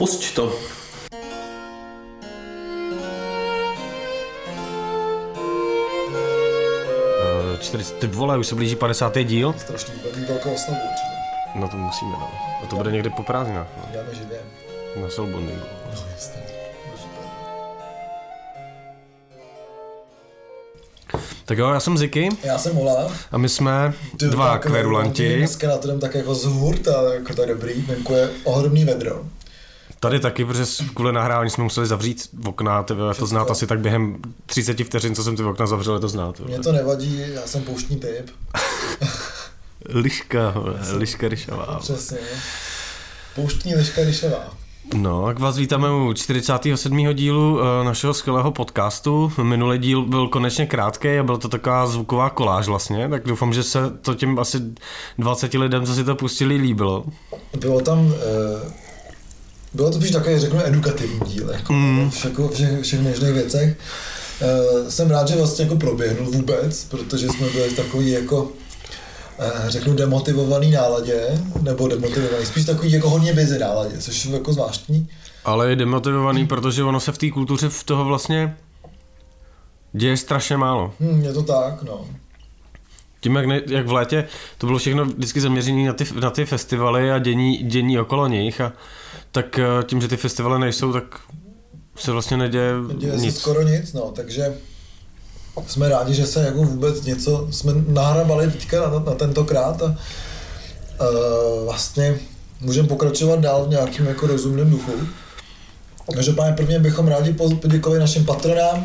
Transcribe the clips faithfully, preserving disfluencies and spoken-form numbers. Pusť to. čtyřicet, ty vole, už se blíží padesátý díl. Strašný, bude velká oslavu určitě. No to musíme, no. A to bude někde po prázdninách. No. Děláme živě. Na Soulbondingu. No jasně. Tak jo, já jsem Ziky. Já jsem Ola. A my jsme dva, dva kverulanti. Dneska na to jdem tak jako z hurta, jako to je dobrý, venku je ohromný vedro. Tady taky, protože kvůli nahrávání jsme museli zavřít okna, tebe, to znát asi tak během třicet vteřin, co jsem ty okna zavřel, to znát. Tebe. Mě to nevadí, já jsem pouštní typ. Liška, liška ryšavá. Přesně, pouštní liška ryšavá. No, tak vás vítáme u čtyřicátého sedmého dílu našeho skvělého podcastu. Minulý díl byl konečně krátký a byla to taková zvuková koláž vlastně, tak doufám, že se to těm asi dvaceti lidem, co si to pustili, líbilo. Bylo tam... Uh... Bylo to spíš takový, řeknu, edukativní díl, jako mm. všech, všech možných věcech. E, jsem rád, že vlastně jako proběhnul vůbec, protože jsme byli v takový jako, e, řeknu, demotivovaný náladě, nebo demotivovaný, spíš takový jako hodně busy náladě, což je jako zvláštní. Ale je demotivovaný, protože ono se v té kultuře v toho vlastně děje strašně málo. Hmm, je to tak, no. Tím, jak, ne, jak v létě, to bylo všechno vždycky zaměřené na ty, na ty festivaly a dění, dění okolo nich a tak tím, že ty festivaly nejsou, tak se vlastně neděje Děje nic. Se skoro nic, no, takže jsme rádi, že se jako vůbec něco jsme nahrabali teďka na, na tentokrát a uh, vlastně můžeme pokračovat dál v nějakým jako rozumném duchu. Takže páně prvně bychom rádi poděkovali našim patronám,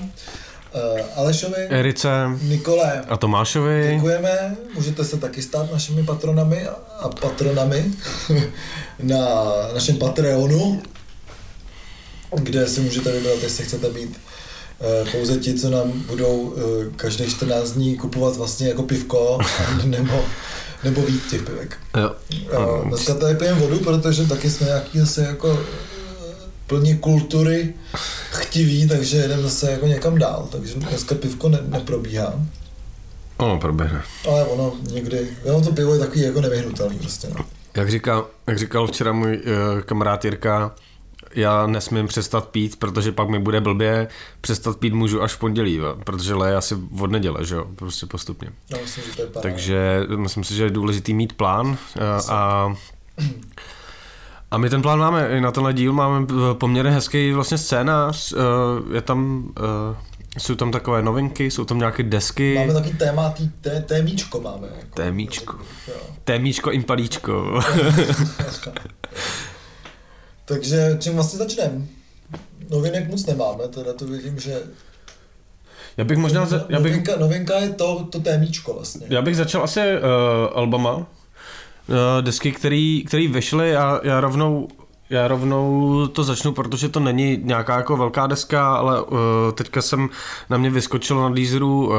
Alešovi, Erice, Nikole a Tomášovi. Děkujeme, můžete se taky stát našimi patronami a patronami na našem Patreonu, kde si můžete vybrat, jestli chcete být pouze ti, co nám budou každých čtrnáct dní kupovat vlastně jako pivko nebo, nebo víc těch pivek. Jo. Dneska tady pijeme vodu, protože taky jsme nějaký zase jako plně kultury chtiví, takže jedeme zase jako někam dál, takže dneska pivko ne- neprobíhá. Ono proběhne. Ale ono někdy, ono to pivo je takový jako nevyhnutelný prostě. No. Jak říkal, jak říkal včera můj uh, kamarád Jirka, já nesmím přestat pít, protože pak mi bude blbě, přestat pít můžu až v pondělí, jo? Protože leje asi od neděle, že jo, prostě postupně. No, myslím, že to je pár, takže myslím si, že je důležitý mít plán uh, a A my ten plán máme, i na tenhle díl máme poměrně hezký vlastně scénář, je tam, jsou tam takové novinky, jsou tam nějaké desky. Máme taky téma, té, témíčko máme. Jako. Témíčko. Témíčko impalíčko. Takže čím vlastně začneme? Novinek moc nemáme, teda to vidím, že... Já bych možná... Za, já bych... Novinka, novinka je to, to témíčko vlastně. Já bych začal asi uh, albama. Desky, který, který vyšly a já rovnou, já rovnou to začnu, protože to není nějaká jako velká deska, ale uh, teďka jsem na mě vyskočilo na Deezeru uh,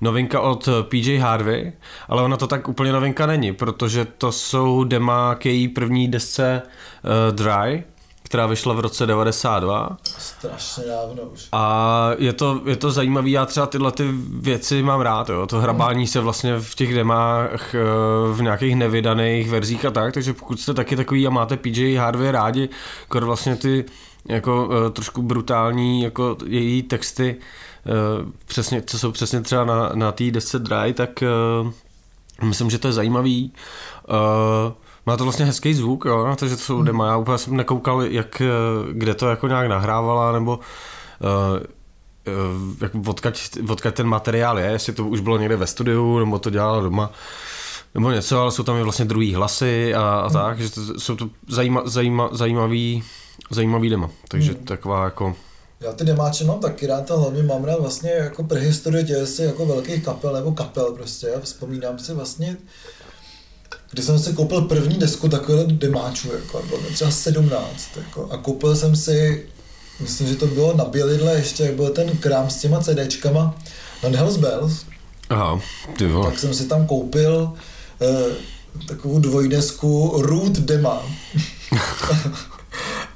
novinka od P J Harvey, ale ona to tak úplně novinka není, protože to jsou dema k její první desce uh, Dry, která vyšla v roce devadesát dva. Strašně dávno už. A je to, je to zajímavý, já třeba tyhle ty věci mám rád, jo. To hrabání se vlastně v těch demách, v nějakých nevydaných verzích a tak, takže pokud jste taky takový a máte P J Harvey rádi, jako vlastně ty jako trošku brutální jako její texty, přesně, co jsou přesně třeba na, na té desce Dry, tak myslím, že to je zajímavý. Má to vlastně hezký zvuk, jo, takže to jsou dema. Já úplně jsem nekoukal, jak, kde to jako nějak nahrávala, nebo uh, jak, odkaď, odkaď ten materiál je, jestli to už bylo někde ve studiu, nebo to dělala doma, nebo něco, ale jsou tam i vlastně druhý hlasy a, a tak, že to, jsou to zajíma, zajíma, zajímavý, zajímavý dema, takže hmm. taková jako... Já ty demáče mám taky rád a hlavně mám rád vlastně jako prehistorie dějství jako velkých kapel, nebo kapel prostě, vzpomínám si vlastně... Když jsem si koupil první desku takovýhle demáčů, jako, bylo mi třeba sedmnáct, jako, a koupil jsem si, myslím, že to bylo na Bělidle ještě, jak byl ten krám s těma CDčkama, na Hells Bells. Aha, ty vole. Tak jsem si tam koupil eh, takovou dvojdesku Root dema.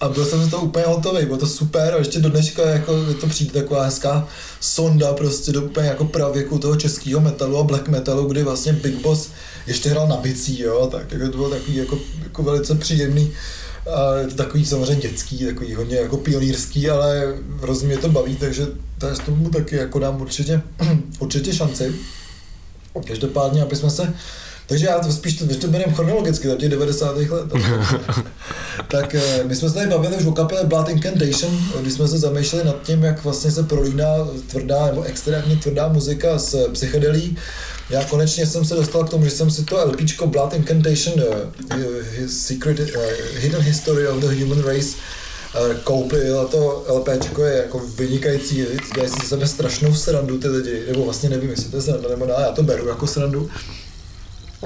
A byl jsem z toho úplně hotový, bylo to super a ještě do dneška jako, to přijde taková hezká sonda prostě do úplně jako pravěku toho českého metalu a black metalu, kdy vlastně Big Boss ještě hrál na bicí, jo, tak jako to bylo takový jako, jako velice příjemný A je to takový samozřejmě dětský, takový hodně jako pionýrský, ale rozumím, to baví, takže já tomu taky jako dám určitě, určitě šanci. Každopádně, aby jsme se... Takže já to spíš to, to berem chronologicky, za těch devadesátých let. Tak my jsme se tady bavili už o kapele Blood Incantation, když jsme se zamýšleli nad tím, jak vlastně se prolíná tvrdá nebo extrémně tvrdá muzika s psychedelí. Já konečně jsem se dostal k tomu, že jsem si to LPčko Blood Incantation, his secret hidden history of the human race, koupil, a to LPčko je jako vynikající, dělají si sebe strašnou srandu ty lidi, nebo vlastně nevím, jestli to je sranda nebo ne, já to beru jako srandu.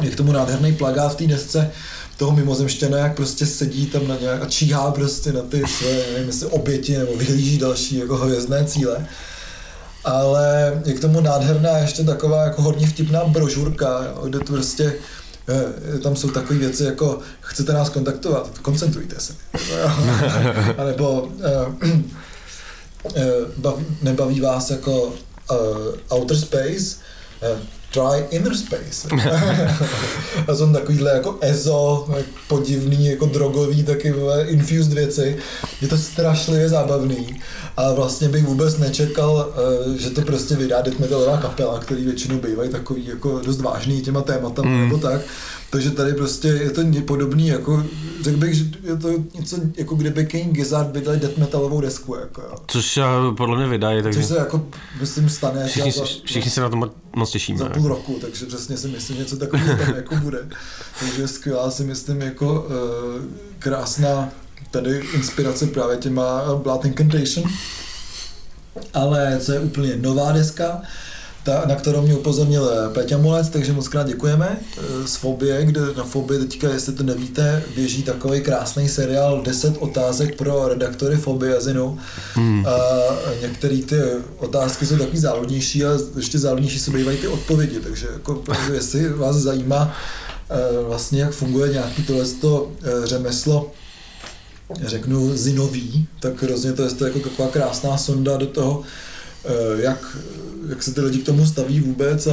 Je k tomu nádherný plagát v té desce toho mimozemštěna, jak prostě sedí tam na nějak a číhá prostě na ty své, nevím jestli oběti, nebo vyhlíží další jako hvězdné cíle. Ale je k tomu nádherná ještě taková jako hodně vtipná brožurka, jo, kde to prostě tam jsou takové věci jako chcete nás kontaktovat, koncentrujte se. A nebo eh, eh, baví, nebaví vás jako eh, outer space, eh, Dry inner space. A jsou takovýhle jako ezo, podivný, jako drogový, taky infused věci. Je to strašlivě zábavný. A vlastně bych vůbec nečekal, že to prostě vydá death metalová kapela, který většinou bývají takový jako dost vážný těma tématama mm. nebo tak. Takže tady prostě je to podobný, jako řekl bych, že je to něco, jako kdyby King Gizzard vydali death metalovou desku. Jako, což podle mě vydají. Takže... Což se jako, myslím, stane. Všichni, za, všichni se na to moc těšíme. Za půl roku, takže přesně si myslím, něco takového tam jako bude. Takže skvělá si myslím, jako krásná tady inspirace právě těma Blood Incantation. Ale co je úplně nová deska, ta, na kterou mě upozornil Petra Mulec, takže moc krát děkujeme. Z Fobie, kde na Fobii teďka, jestli to nevíte, běží takový krásný seriál deset otázek pro redaktory Fobie jazinu. Hmm. A některé ty otázky jsou takový záludnější, ale ještě záludnější se bývají ty odpovědi, takže jako, jestli vás zajímá vlastně, jak funguje nějaký tohleto řemeslo, řeknu zinový, tak hrozně to je to jako taková krásná sonda do toho, jak, jak se ty lidi k tomu staví vůbec a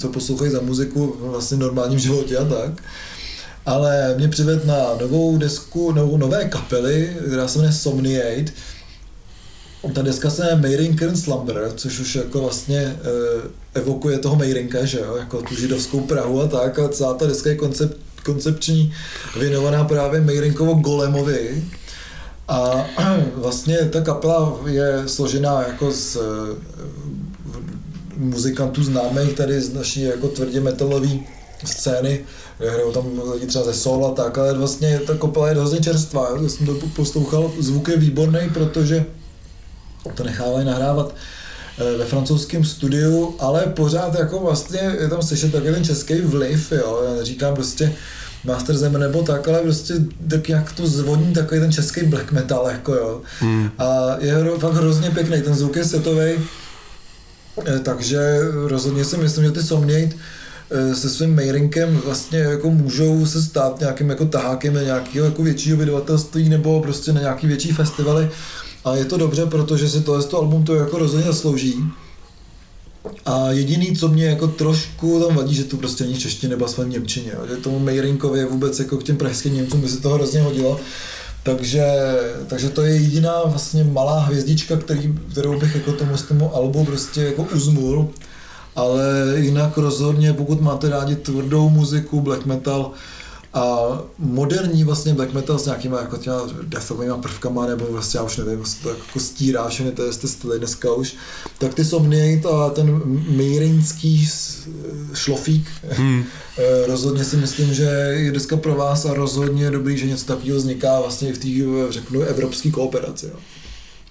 co poslouchají za muziku vlastně v normálním životě a tak. Ale mě přivedl na novou desku, novou, nové kapely, která se jmenuje Somniate. Ta deska se jmenuje Meyrink and Slumber, což už jako vlastně evokuje toho Meyrinka, že jo, jako tu židovskou Prahu a tak. A celá ta deska je koncept, koncepční, věnovaná právě Meyrinkovo Golemovi. A vlastně ta kapela je složená jako z muzikantů známých tady z naší jako tvrdě metalové scény, hrajou tam lidi třeba ze soul a tak, ale vlastně ta kapela je hrozně čerstvá, já jsem to poslouchal, zvuk je výborný, protože to nechávají nahrávat ve francouzském studiu, ale pořád jako vlastně je tam slyšet takový ten český vliv, jo, já neříkám prostě Master Zem nebo tak, ale prostě tak jak to zvoní takový ten český black metal, jako jo. Mm. A je hro, fakt hrozně pěkný, ten zvuk je světovej, takže rozhodně si myslím, že ty Somniate se svým Meyrinkem vlastně jako můžou se stát nějakým jako tahákem na nějakého jako většího vydavatelství nebo prostě na nějaký větší festivaly. A je to dobře, protože si tohleto album to jako rozhodně zaslouží. A jediný, co mě jako trošku tam vadí, že tu prostě není češtině nebo aspoň v němčině, že tomu Meyrinkovi vůbec jako k těm pražským Němcům by se to hrozně hodilo. Takže, takže to je jediná vlastně malá hvězdička, který, kterou bych jako tomu, tomu albu prostě jako uzmul. Ale jinak rozhodně, pokud máte rádi tvrdou muziku, black metal a moderní vlastně black metal s nějakýma jako těma deathovýma prvkama, nebo vlastně já už nevím, vlastně to jako stírá všechny ty styly dneska už, tak ty Somniate a ten meyrinský šlofík hmm. rozhodně si myslím, že je dneska pro vás a rozhodně dobrý, že něco takového vzniká vlastně v té, řeknu, evropské kooperaci. Jo.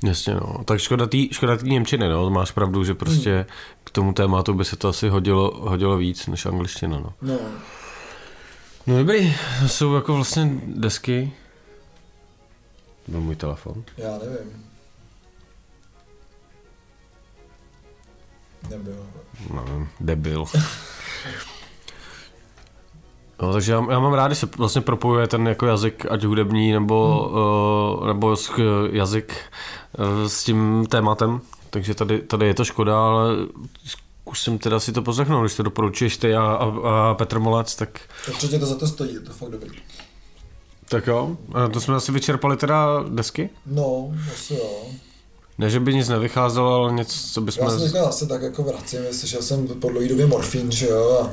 Jasně, no. Tak škoda tý, škoda tý němčiny, no. Máš pravdu, že prostě hmm. k tomu tématu by se to asi hodilo, hodilo víc než angličtina, no. no. No dobrý, to jsou jako vlastně desky. To byl můj telefon. Já nevím. Nebyl. Nevím, debil. No, takže já, já mám rád, že se vlastně propojuje ten jako jazyk, ať hudební, nebo, hmm. uh, nebo jazyk uh, s tím tématem. Takže tady, tady je to škoda, ale... Zkusím teda si to poslechnout, když to doporučuješ ty a, a, a Petr Molec, tak... Určitě to za to stojí, je to fakt dobrý. Tak jo, to jsme asi vyčerpali teda desky? No, asi jo. Ne, že by nic nevycházelo, ale něco, co bychom... Já jsem říkal, asi tak jako vracím, slyšel jsem po dlouhý době morfín, že jo, a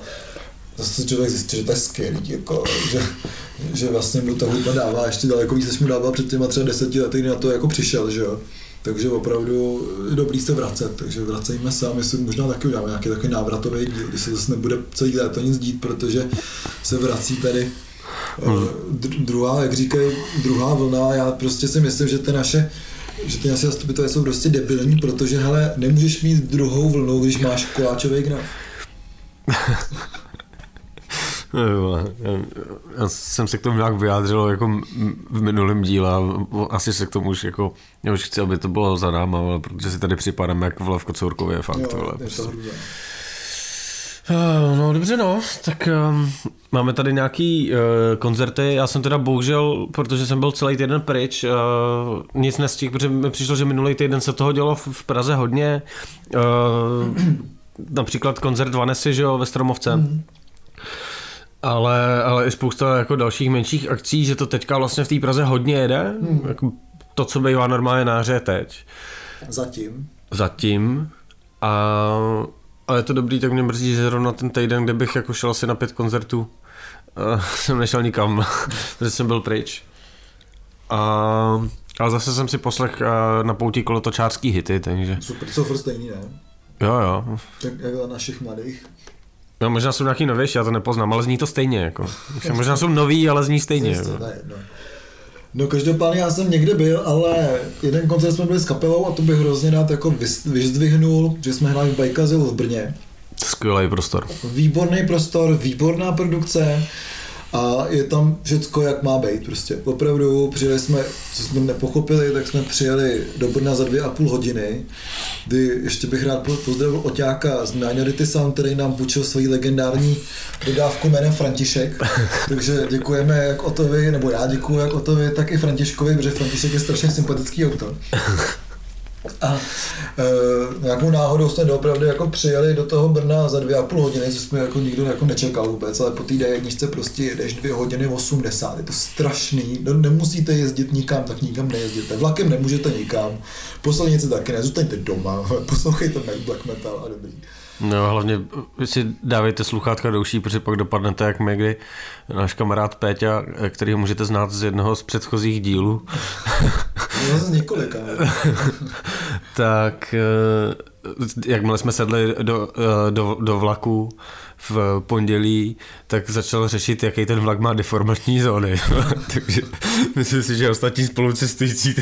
zase člověk zjistí, že to je skvělý, jako, že, že vlastně mu ta hudba dává ještě daleko víc, než mu dává před těma třeba deseti lety, kdy na to jako přišel, že jo. Takže opravdu je dobrý se vracet, takže vracejme se a my si možná taky uděláme nějaký takový návratový díl, když se zase nebude celý léto nic dít, protože se vrací tady druhá, jak říkají, druhá vlna. Já prostě si myslím, že ty naše že ty naše zastupitelé jsou prostě debilní, protože hele, nemůžeš mít druhou vlnu, když máš koláčový graf. Já jsem se k tomu nějak vyjádřil jako v minulém díle a asi se k tomu už jako, já už chci, aby to bylo za náma, ale protože si tady připadáme jako v Lavkocourkově, fakt, jo, tohle. Prostě. To no dobře no, tak um, máme tady nějaký uh, koncerty, já jsem teda bohužel, protože jsem byl celý týden pryč, uh, nic nestihl, protože mi přišlo, že minulý týden se toho dělo v, v Praze hodně, uh, například koncert Vanesy, že jo, ve Stromovce. Mm. Ale, ale i spousta jako dalších menších akcí, že to teďka vlastně v té Praze hodně jede, hmm. jako to, co bývá normálně na hře teď. Zatím. Zatím. A, a je to dobrý, tak mě mrzí, že zrovna ten týden, kde bych jako šel asi na pět koncertů, uh, jsem nešel nikam, protože jsem byl pryč. A, ale zase jsem si poslech uh, na poutí kolotočářský hity, takže... Super, co furt stejný, ne? Jo, jo. Tak jako našich mladých. No, možná jsou nějaký novější, já to nepoznám, ale zní to stejně, jako. Možná jsou noví, ale zní stejně. Jistě, jako. No. no každopádně já jsem někde byl, ale jeden koncert jsme byli s kapelou a to bych hrozně rád jako vyzdvihnul, že jsme hráli v Bajkazyl v Brně. Skvělý prostor. Výborný prostor, výborná produkce a je tam všecko, jak má být prostě. Opravdu přijeli jsme, co jsme nepochopili, tak jsme přijeli do Brna za dvě a půl hodiny, kdy ještě bych rád pozdravil Oťáka z Minority Sound, který nám půjčil svoji legendární dodávku jménem František. Takže děkujeme jak Otovi, nebo já děkuju jak Otovi, tak i Františkovi, protože František je strašně sympatický autor. A e, nějakou náhodou jsme doopravdy jako přijeli do toho Brna za dvě a půl hodiny, co jsme jako nikdo jako nečekal vůbec, ale po té D J prostě jedeš dvě hodiny osmdesát, je to strašný, no, nemusíte jezdit nikam, tak nikam nejezděte, vlakem nemůžete nikam, poslednice taky ne, zůstaňte doma, poslouchejte black metal a dobrý. No hlavně si dávejte sluchátka do uší, protože pak dopadnete jak my, kdy náš kamarád Péťa, kterýho můžete znát z jednoho z předchozích dílů. No z několika. Tak jakmile jsme sedli do, do, do vlaku v pondělí, tak začal řešit, jaký ten vlak má deformační zóny. Takže myslím si, že ostatní spolucestující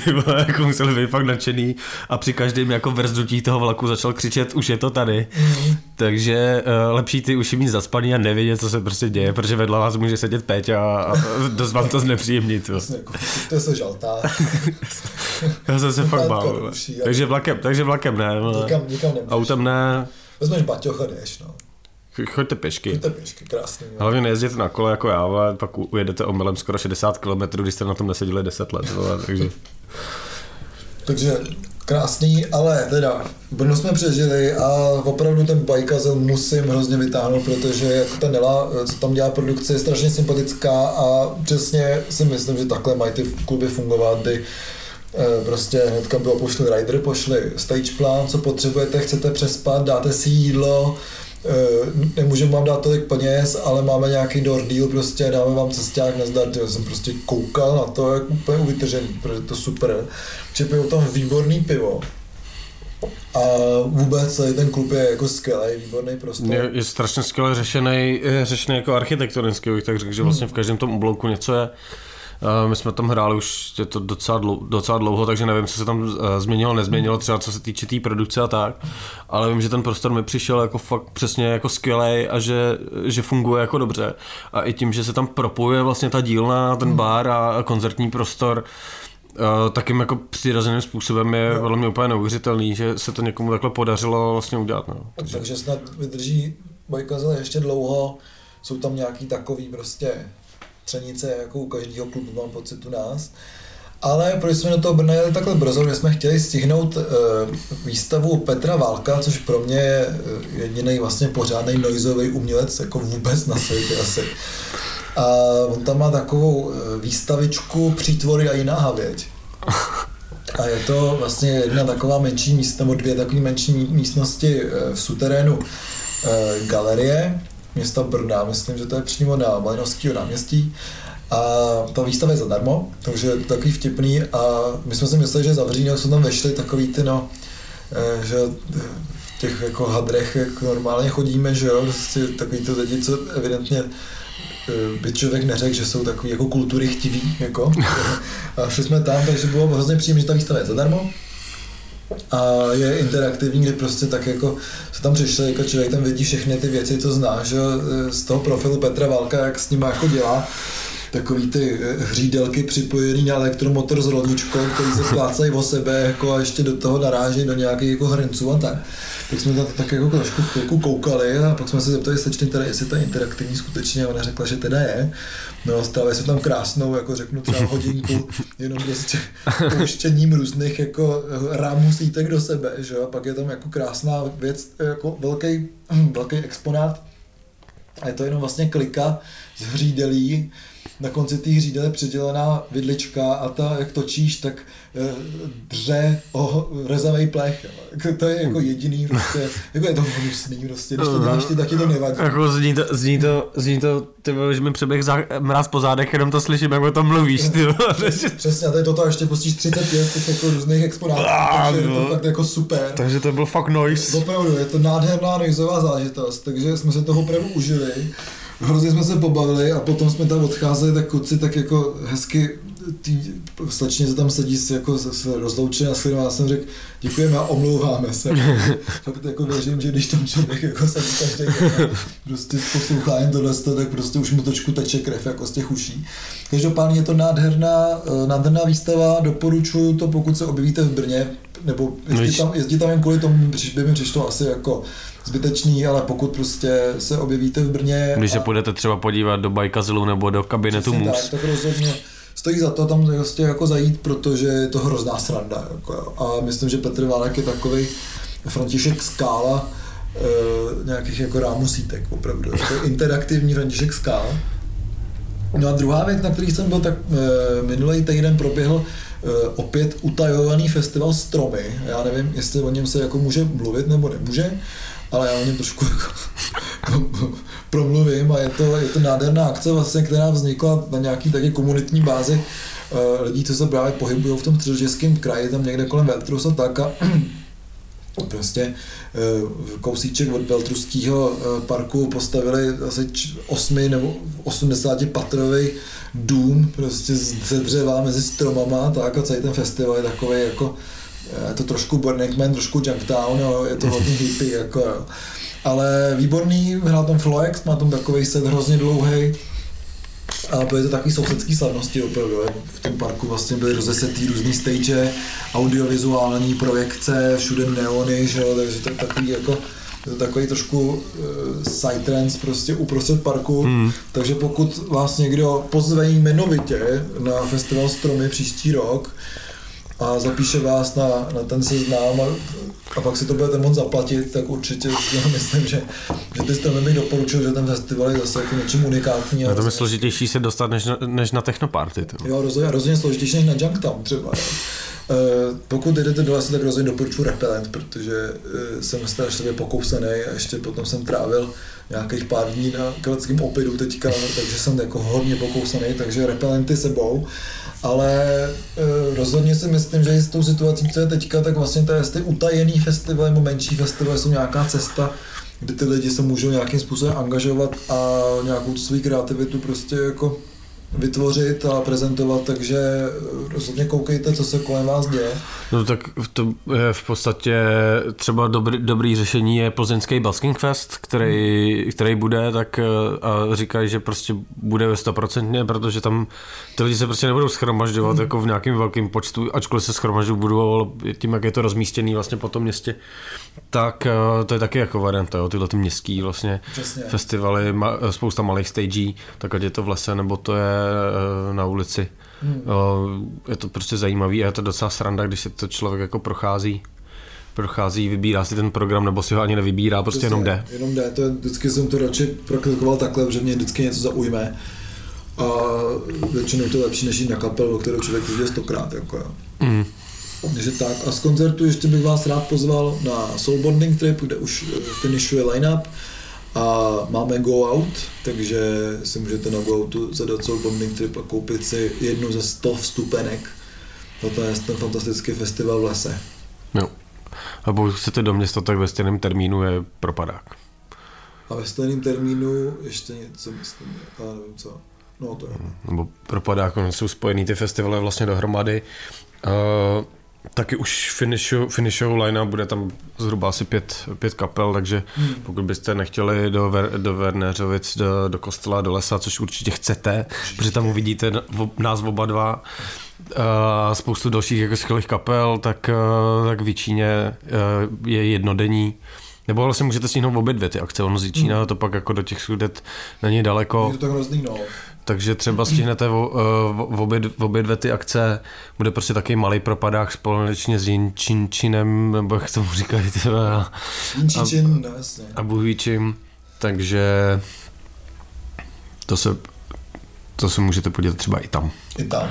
jako museli být fakt nadšený a při každém jako vrzdutí toho vlaku začal křičet, už je to tady. Mm. Takže uh, lepší ty uši mít zaspaný a nevědět, co se prostě děje, protože vedle vás může sedět Péťa a dost vám to znepříjemnit. To se žaltá. Já jsem se fakt bál. Takže vlakem, takže vlakem ne. Nikam, nikam nemůžeš. Autem ne. Vezmeš baťoch a jdeš, no. Choďte pěšky. Choďte pěšky, krásný. Jo. Hlavně nejezděte na kole jako já, ale pak ujedete omylem skoro šedesát kilometrů, když jste na tom neseděli deset let. Ale, takže. takže krásný, ale teda Brno jsme přežili a opravdu ten Bajkazyl musím hrozně vytáhnout, protože jako ta Nela, co tam dělá produkce, je strašně sympatická a přesně si myslím, že takhle mají ty kluby fungovat, kdy prostě hnedka bylo pošli rider, pošli stage plán, co potřebujete, chcete přespat, dáte si jídlo, nemůžeme vám dát tolik peněz, ale máme nějaký door deal, prostě dáme vám cesták nazdar, já jsem prostě koukal na to, jak úplně uvytržený, protože to super, že pijou tam výborný pivo a vůbec celý ten klub je jako skvělý, výborný prostor. Je, je strašně skvěle řešený, řešený jako architektonický, bych tak řekl, že vlastně v každém tom oblouku něco je. My jsme tam hráli už je to docela dlouho, docela dlouho, takže nevím, co se tam změnilo, nezměnilo, třeba co se týče té tý produkce a tak, ale vím, že ten prostor mi přišel jako fakt přesně jako skvělej a že, že funguje jako dobře. A i tím, že se tam propojuje vlastně ta dílna, ten bar a koncertní prostor, takým jako přirozeným způsobem je velmi mě úplně neuvěřitelný, že se to někomu takhle podařilo vlastně udělat. No. Takže. takže snad vydrží Bajkazyl ještě dlouho, jsou tam nějaký takový prostě... Třenice, jako u každého klubu, mám pocit u nás. Ale proč jsme do toho Brna jeli takhle brzo, že jsme chtěli stihnout e, výstavu Petra Válka, což pro mě je jediný vlastně pořádný noizový umělec, jako vůbec na světě asi. A A on tam má takovou výstavičku Přítvory a jiná věď. A je to vlastně jedna taková menší místnost, nebo dvě takové menší místnosti v suterénu galerie města Brna, myslím, že to je přímo na Malinovského náměstí. A ta výstava je zadarmo, takže je to takový vtipný a my jsme si mysleli, že zavří, jak jsou tam vešli takový ty no, že v těch jako hadrech, jak normálně chodíme, že jo, prostě takový ty lidi, co evidentně by člověk neřekl, že jsou takový jako kultury chtiví, jako. A šli jsme tam, takže bylo hrozně příjemné, že ta výstava je zadarmo. A je interaktivní, kde prostě tak jako se tam přišel, jako člověk tam vidí všechny ty věci, co zná, že z toho profilu Petra Válka, jak s ním jako dělá. Takový ty hřídelky připojený na elektromotor s rodničkou, který se plácají o sebe jako a ještě do toho narážejí do nějakých jako hrnců a tak. Tak jsme tam tak jako trošku chvilku koukali a pak jsme se zeptali sečně teda, jestli to je interaktivní skutečně a ona řekla, že teda je. No stávali jsme tam krásnou, jako řeknu třeba hodinku, jenom prostě pouštěním různých jako rámů sítek do sebe, že jo. A pak je tam jako krásná věc, jako velký, velký exponát a je to jenom vlastně klika z hřídelí. Na konci té hřídele je předělaná vidlička a ta, jak točíš, tak dře o rezavej plech. To je jako jediný, prostě, jako je to hnusný, prostě, když to děláš ty, taky to nevadí. Jako zní to, zní to, zní to, ty vole, že mi přeběh za, mraz po zádech, jenom to slyším, jak o tom mluvíš, ty vole. Přesně, a to je toto, a ještě pustíš třicet pět těch jako různých exponátů, takže je to fakt jako super. Takže to byl fakt noise. Opravdu, je to nádherná noizová zážitost, takže jsme se toho opravdu užili. Hrozně jsme se pobavili a potom jsme tam odcházeli, tak kluci tak jako hezky, tý, slečně se tam sedí jako se rozloučené a sledová, já jsem řekl, děkujeme a omlouváme se. Fakt jako věřím, že když tam člověk jako se každý prostě poslouchá jen tohle, tak prostě už mu trošku teče krev jako z těch uší. Každopádně je to nádherná, nádherná výstava, doporučuju to, pokud se objevíte v Brně, nebo jezdit tam, jezdit tam jen kvůli tomu, by mi přišlo asi jako zbytečný, ale pokud prostě se objevíte v Brně... Když a... se půjdete třeba podívat do Bajkazylu nebo do kabinetu Můz. Tak, tak rozhodně stojí za to tam vlastně jako zajít, protože je to hrozná sranda. Jako. A myslím, že Petr Válek je takovej František Skála e, nějakých jako rámů sítek, opravdu. Jako interaktivní František Skála. No a druhá věc, na který jsem byl, tak e, minulý týden proběhl e, opět utajovaný festival Stromy. Já nevím, jestli o něm se jako může mluvit nebo nemůže, ale já o něm trošku jako promluvím a je to, je to nádherná akce, vlastně, která vznikla na nějaký taky komunitní bázi e, lidí, co se právě pohybují v tom středočeském kraji, tam někde kolem Veltrus a tak a prostě kousíček od Veltruského parku postavili asi osmi nebo osmdesáti patrový dům prostě ze dřeva mezi stromama tak a celý ten festival je takový jako je to trošku Burning Man, trošku Junktown, jo, je to hodně hippie jako jo. Ale výborný, hrál tam Floex, má tam takový set hrozně dlouhý a byly to takové sousedské slavnosti opravdu. V tom parku vlastně byly rozesetý různý stage, audiovizuální projekce, všude neony, že jo, takže to je takový jako to je takový trošku e, side trance prostě uprostřed parku. Mm. Takže pokud vás někdo pozve jmenovitě na festival Stromy příští rok a zapíše vás na, na ten seznám a, a pak si to budete moc zaplatit, tak určitě myslím, že, že ty stromy bych doporučil, že ten festival je zase jako něčím unikátní. A to je složitější se dostat než na, než na technoparty. To. Jo, rozhodně, rozhodně složitější než na Junktown třeba. E, pokud jdete do lesa, tak rozhodně doporučuji repelent, protože e, jsem strašlivě pokousený a ještě potom jsem trávil nějakých pár dní na kaleckém opidu teďka, takže jsem jako hodně pokousaný, takže repelenty sebou. Ale e, rozhodně si myslím, že i s tou situací, co je teďka, tak vlastně to je ty utajený festivaly nebo menší festivaly jsou nějaká cesta, kde ty lidi se můžou nějakým způsobem angažovat a nějakou svou kreativitu prostě jako vytvořit a prezentovat, takže rozhodně koukejte, co se kolem vás děje. No tak to je v podstatě třeba dobrý, dobrý řešení je plzeňský Basking Fest, který, který bude, tak a říkají, že prostě bude ve sto procent, protože tam ty lidi se prostě nebudou schromažďovat mm. jako v nějakým velkým počtu, ačkoliv se schromažďují budou, ale tím, jak je to rozmístěný vlastně po tom městě, tak to je taky jako varianta, jo, tyhle ty městský vlastně přesně. Festivaly, spousta malých stagí, tak ať je to v lese, nebo to je na ulici. Hmm. Je to prostě zajímavý a je to docela sranda, když se to člověk jako prochází, prochází, vybírá si ten program, nebo si ho ani nevybírá, prostě jenom jde. Jenom jde, to je, vždycky jsem to radši proklikoval takhle, protože mě vždycky něco zaujme. a většinou to je lepší než jít na kapelu, kterou člověk přijde stokrát. Jako, jo. Mm. Takže tak. A z koncertu ještě bych vás rád pozval na Soulbonding Trip, kde už finišuje line-up a máme Go Out, takže si můžete na Go Outu zadat Soulbonding Trip a koupit si jednu ze sto vstupenek. To je ten fantastický festival v lese. Jo. A pokud chcete do města, tak ve stejném termínu je Propadák. A ve stejném termínu ještě něco myslím, já nevím co. No to je. Nebo Propadák, ono jsou spojený ty festivaly vlastně dohromady. Uh, taky už finishou line-up, bude tam zhruba asi pět, pět kapel, takže hmm. pokud byste nechtěli do, Ver, do Werneřovic, do, do kostela, do lesa, což určitě chcete, určitě. Protože tam uvidíte nás oba dva, a spoustu dalších jako skvělých kapel, tak, tak v Jičíně je jednodenní. Nebo vlastně můžete stihnout obě dvě ty akce, ono z Jičína, hmm. to pak jako do těch Sudet není daleko. Je to tak hrozný, no. Takže třeba stihnete v obě, obě dvě ty akce, bude prostě takový malý Propadák společně s Jinčinčinem, nebo jak tomu říkají teda. Jinčinčin, no jasně. A Buhvíčím, takže to se, to se můžete podívat třeba i tam. I tam.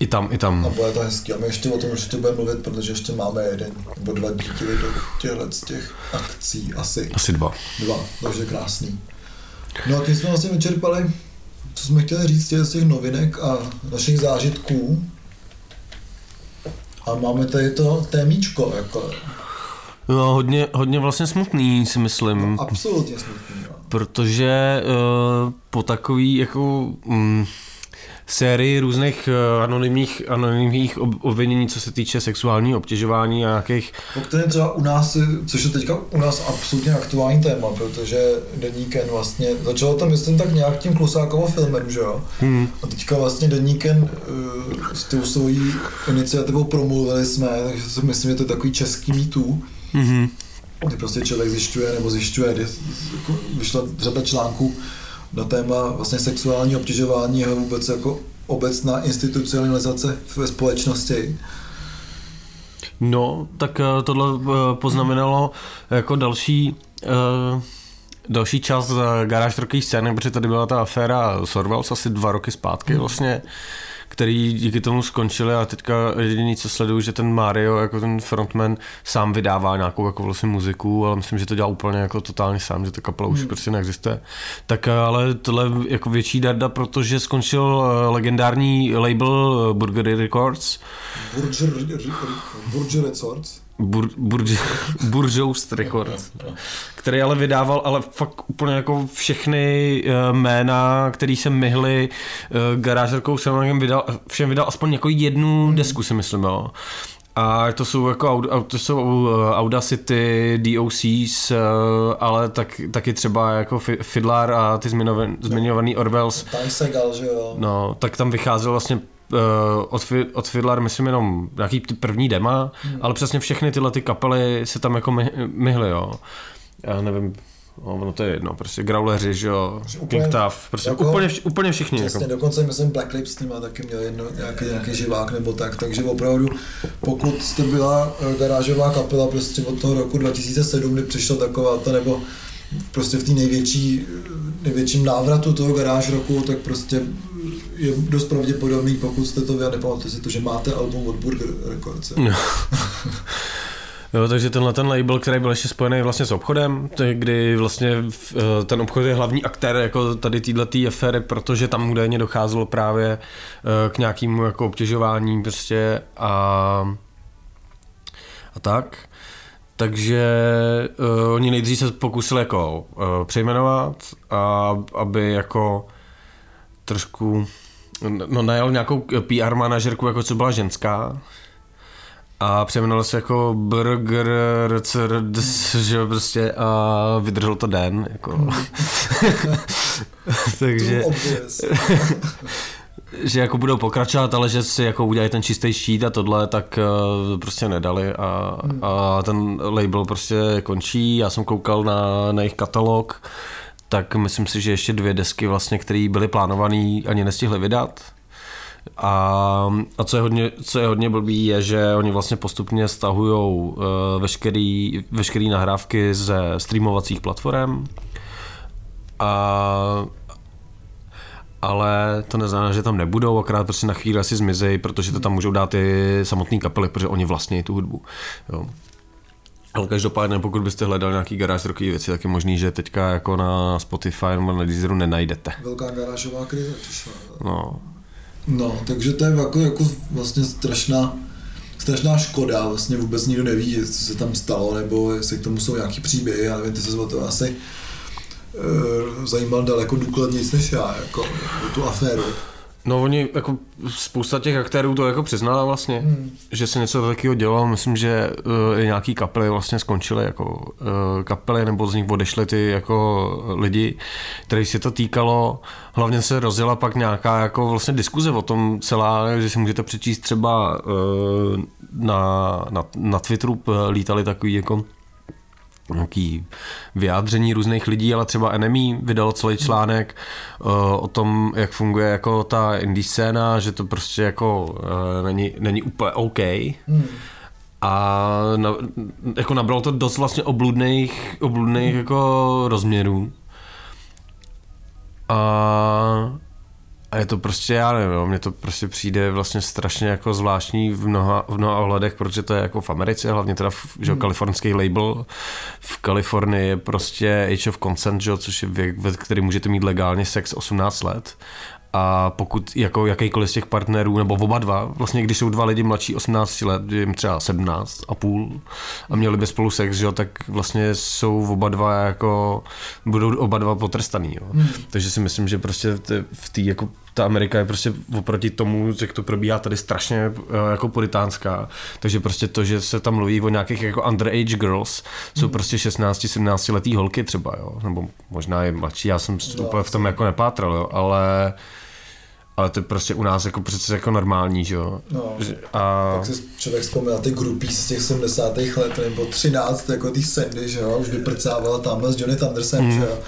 I tam, i tam. A bude to hezký. A my ještě o tom určitě budeme mluvit, protože ještě máme jeden nebo dva díly do těchto z těch akcí. Asi. Asi dva. Dva, takže krásný. No a když jsme vlastně vyčerpali, co jsme chtěli říct z těch novinek a našich zážitků. A máme tady to témíčko, jako. No, hodně, hodně vlastně smutný, si myslím. No, absolutně smutný. No. Protože uh, po takový, jako... Mm, sérii různých anonymních, anonymních obvinění, co se týče sexuálního obtěžování a nějakých... O kterém třeba u nás, což je teďka u nás absolutně aktuální téma, protože Deník N vlastně, začalo to myslím tak nějak tím Klusákovo filmem, že jo? Hmm. A teďka vlastně Deník N s tou svojí iniciativou Promluvili jsme, takže si myslím, že to je takový český Me Too, hmm. kdy prostě člověk zjišťuje nebo zjišťuje, kdy vyšla řada článků na téma vlastně sexuální obtěžování a vůbec jako obecná institucionalizace ve společnosti. No, tak tohle poznamenalo jako další další část garáž rockové scény, protože tady byla ta aféra Sorvals asi dva roky zpátky vlastně, který díky tomu skončili a teďka jediný, co sleduju, že ten Mario, jako ten frontman, sám vydává nějakou jako vlastně muziku, ale myslím, že to dělá úplně jako totálně sám, že ta kapela už hmm. prostě neexistuje. Tak ale tohle jako větší darda, protože skončil legendární label Burger Records. Burger, Burger Records? Bur, burž, Burjoust Records, který ale vydával ale fakt úplně jako všechny jména, který se myhly garážerkou, jsem vydal, všem vydal aspoň jako jednu desku, si myslím, jo. A to jsou jako to jsou Audacity, D O Cs, ale tak, taky třeba jako Fidlar a ty zmiňovaný Orwells. No, tak tam vycházel vlastně od Fidlar myslím jenom nějaký první dema, hmm. ale přesně všechny tyhle ty kapely se tam jako my, myhly, jo. Já nevím, ono to je jedno, prostě Growleři, že jo, King Tuff, prostě jako, úplně, úplně všichni. Přesně, jako. Dokonce myslím Black Lips s nima taky měl jedno, nějaký, nějaký živák nebo tak, takže opravdu pokud jste byla garážová kapela prostě od toho roku dva tisíce sedm, kdy přišla taková ta nebo prostě v té největší, největším návratu toho garáž roku, tak prostě je dost pravděpodobný, pokud jste to vy a nepamatujete si to, že máte album od Burger Records. No. Jo, takže tenhle ten label, který byl ještě spojený vlastně s obchodem, kdy vlastně ten obchod je hlavní aktér jako tady této aféry, protože tam údajně docházelo právě k nějakému jako obtěžování prostě a, a tak. Takže uh, oni nejdřív se pokusili jako uh, přejmenovat, a, aby jako trošku, no najal nějakou P R manažerku, jako co byla ženská a přejmenoval se jako Burger, že prostě a vydržel to den, jako. Takže... že jako budou pokračovat, ale že si jako udělají ten čistý štít a tohle, tak uh, prostě nedali a, hmm. a ten label prostě končí. Já jsem koukal na, na jejich katalog, tak myslím si, že ještě dvě desky vlastně, které byly plánované, ani nestihly vydat. A, a co je hodně, co je hodně blbý, je, že oni vlastně postupně stahujou uh, veškerý, veškerý nahrávky ze streamovacích platform a ale to neznamená, že tam nebudou, akorát prostě na chvíli asi zmizej, protože to tam můžou dát i samotný kapely, protože oni vlastní tu hudbu. Jo. Ale každopádně, pokud byste hledali nějaký garáž rockové věci, tak je možný, že teďka jako na Spotify nebo na Deezeru nenajdete. Velká garážová krize přišla. No. No, takže to je jako, jako vlastně strašná, strašná škoda, vlastně vůbec nikdo neví, co se tam stalo, nebo jestli k tomu jsou nějaký příběhy, já nevím, ty se o to asi e, zajímal daleko důkladnější než já, jako tu aféru. No oni, jako spousta těch aktérů to jako přiznala vlastně, hmm. že se něco takového dělalo, myslím, že uh, i nějaký kapely vlastně skončily jako uh, kapely, nebo z nich odešly ty jako lidi, kterých se to týkalo. Hlavně se rozjela pak nějaká jako vlastně diskuze o tom celá, že si můžete přečíst třeba uh, na, na, na Twitteru lítali takový jako nějaký vyjádření různých lidí, ale třeba N M E vydalo celý článek uh, o tom, jak funguje jako ta indie scéna, že to prostě jako uh, není, není úplně OK. Hmm. A na, jako nabralo to dost vlastně obludných, obludných hmm. jako rozměrů. A, a je to prostě, já nevím, mně to prostě přijde vlastně strašně jako zvláštní v mnoha, v mnoha ohledech, protože to je jako v Americe, hlavně teda v, že, kalifornský label. V Kalifornii je prostě age of consent, že, což je věk, ve který můžete mít legálně sex osmnáct let. A pokud jako jakýkoliv z těch partnerů, nebo oba dva, vlastně když jsou dva lidi mladší osmnáct let, jim třeba sedmnáct a půl a měli by spolu sex, že, tak vlastně jsou oba dva jako, budou oba dva potrestaný. Jo. Hmm. Takže si myslím, že prostě v té jako ta Amerika je prostě oproti tomu, jak to probíhá tady, strašně jako puritánská. Takže prostě to, že se tam mluví o nějakých jako underage girls, jsou mm. prostě šestnáct sedmnáct letý holky třeba, jo, nebo možná i mladší, já jsem úplně v tom jako nepátral, jo, ale ale to je prostě u nás jako přece jako normální, že jo. No, a tak si člověk vzpomíná ty grupí z těch sedmdesátých let, nebo třináct jako ty Sandy, že jo, už vyprcávala tamhle s Johnny Thundersem, mm. že jo.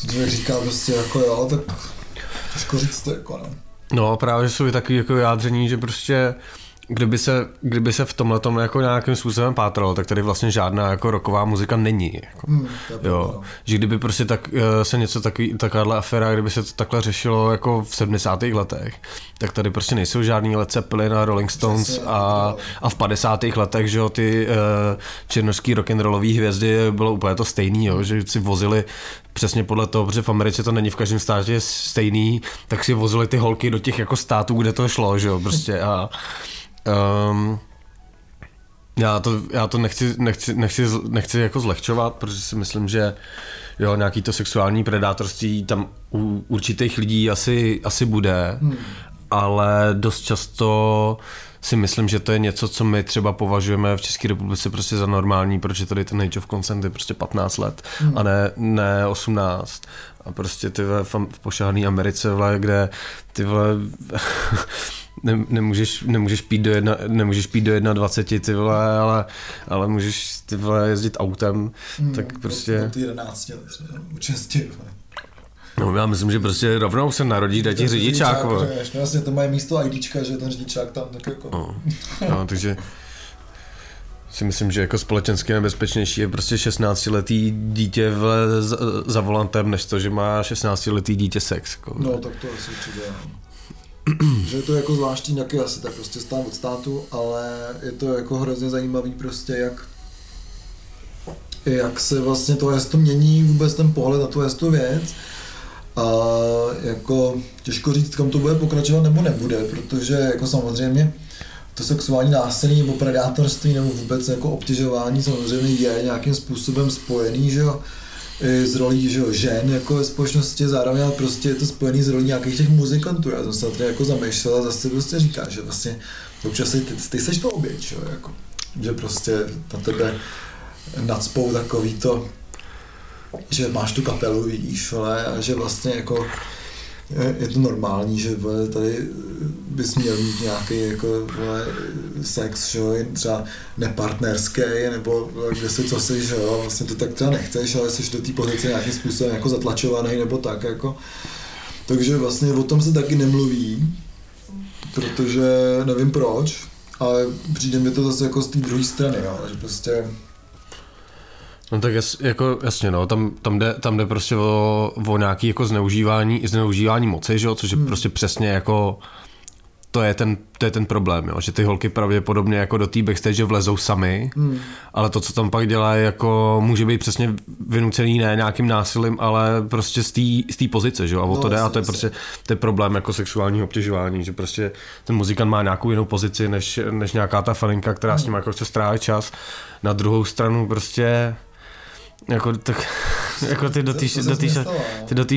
To člověk říká prostě jako jo, tak těžko říct to jako, no. No právě jsou i takové jako vyjádření, že prostě kdyby se, kdyby se v tomhletom jako nějakým způsobem pátralo, tak tady vlastně žádná jako rocková muzika není. Jako. Hmm, jo. Pravda. Že kdyby prostě tak, se něco takový, takováhle aféra, kdyby se to takhle řešilo jako v sedmdesátých letech, tak tady prostě nejsou žádný Led Zeppelin a Rolling Stones. Přesně, a, a v padesátých letech, že jo, ty uh, černošský rock'n'rollový hvězdy bylo úplně to stejný, jo, že si vozili přesně podle toho, protože v Americe to není v každém státě stejný, tak si vozili ty holky do těch jako států, kde to šlo, že jo, prostě a Um, já to, já to nechci, nechci, nechci, nechci jako zlehčovat, protože si myslím, že jo, nějaký to sexuální predátorství tam u určitých lidí asi, asi bude, hmm. ale dost často si myslím, že to je něco, co my třeba považujeme v České republice prostě za normální, protože tady ten age of consent je prostě patnáct let hmm. a ne, ne osmnáct. A prostě ty v, v pošahané Americe, vle, kde ty vle, ne, nemůžeš, nemůžeš pít do jedna, nemůžeš pít do jednadvaceti, ty vole, ale, ale můžeš ty vole jezdit autem, mm, tak prostě... Do, do ty jedenácti, určitě. No já myslím, že prostě rovnou se narodí, dají ti řidičák. No vlastně to mají místo IDčka, že ten řidičák tam tak jako... No, no takže... si myslím, že jako společensky nebezpečnější je prostě šestnáctiletý dítě v, za, za volantem, než to, že má šestnáctiletý dítě sex. Jako. No tak to asi určitě. Že je to jako zvláštní, nějaký asi tak prostě stát od státu, ale je to jako hrozně zajímavý prostě, jak, jak se vlastně to jest to mění vůbec ten pohled na tu jest tu věc. A jako těžko říct, kam to bude pokračovat nebo nebude, protože jako samozřejmě to sexuální násilí nebo predátorství nebo vůbec jako obtěžování samozřejmě je nějakým způsobem spojený, že jo, s rolí, že jo, žen jako ve společnosti, zároveň ale prostě je to spojený s rolí nějakých těch muzikantů. Já jsem se tady jako zamýšlel a zase prostě říká, že vlastně občas ty, ty seš to oběť, že jo, jako, že prostě na tebe nacpou takový to, že máš tu kapelu, vidíš, ale a že vlastně jako je to normální, že tady bys měl mít nějaký jako, sex, že, třeba nepartnerský, nebo kde si co jsi, že jo, vlastně to tak třeba nechceš, ale jsi do té pozice nějakým způsobem jako zatlačovaný nebo tak jako. Takže vlastně o tom se taky nemluví, protože nevím proč, ale přijde mi to zase jako z té druhé strany, jo, že prostě No tak jas, jako jasně, no, tam, tam, jde, tam jde prostě o, o nějaké jako zneužívání, zneužívání moci, že jo, což je hmm. prostě přesně jako, to je ten, to je ten problém, jo, že ty holky pravděpodobně jako do té backstage vlezou sami, hmm. ale to, co tam pak dělá, jako může být přesně vynucený ne nějakým násilím, ale prostě z té pozice, že jo, a o to jde, a to je prostě ten problém jako sexuálního obtěžování, že prostě ten muzikant má nějakou jinou pozici, než, než nějaká ta faninka, která hmm. s ním jako chce strávit čas. Na druhou stranu prostě jako, tak, jako ty do té šatny,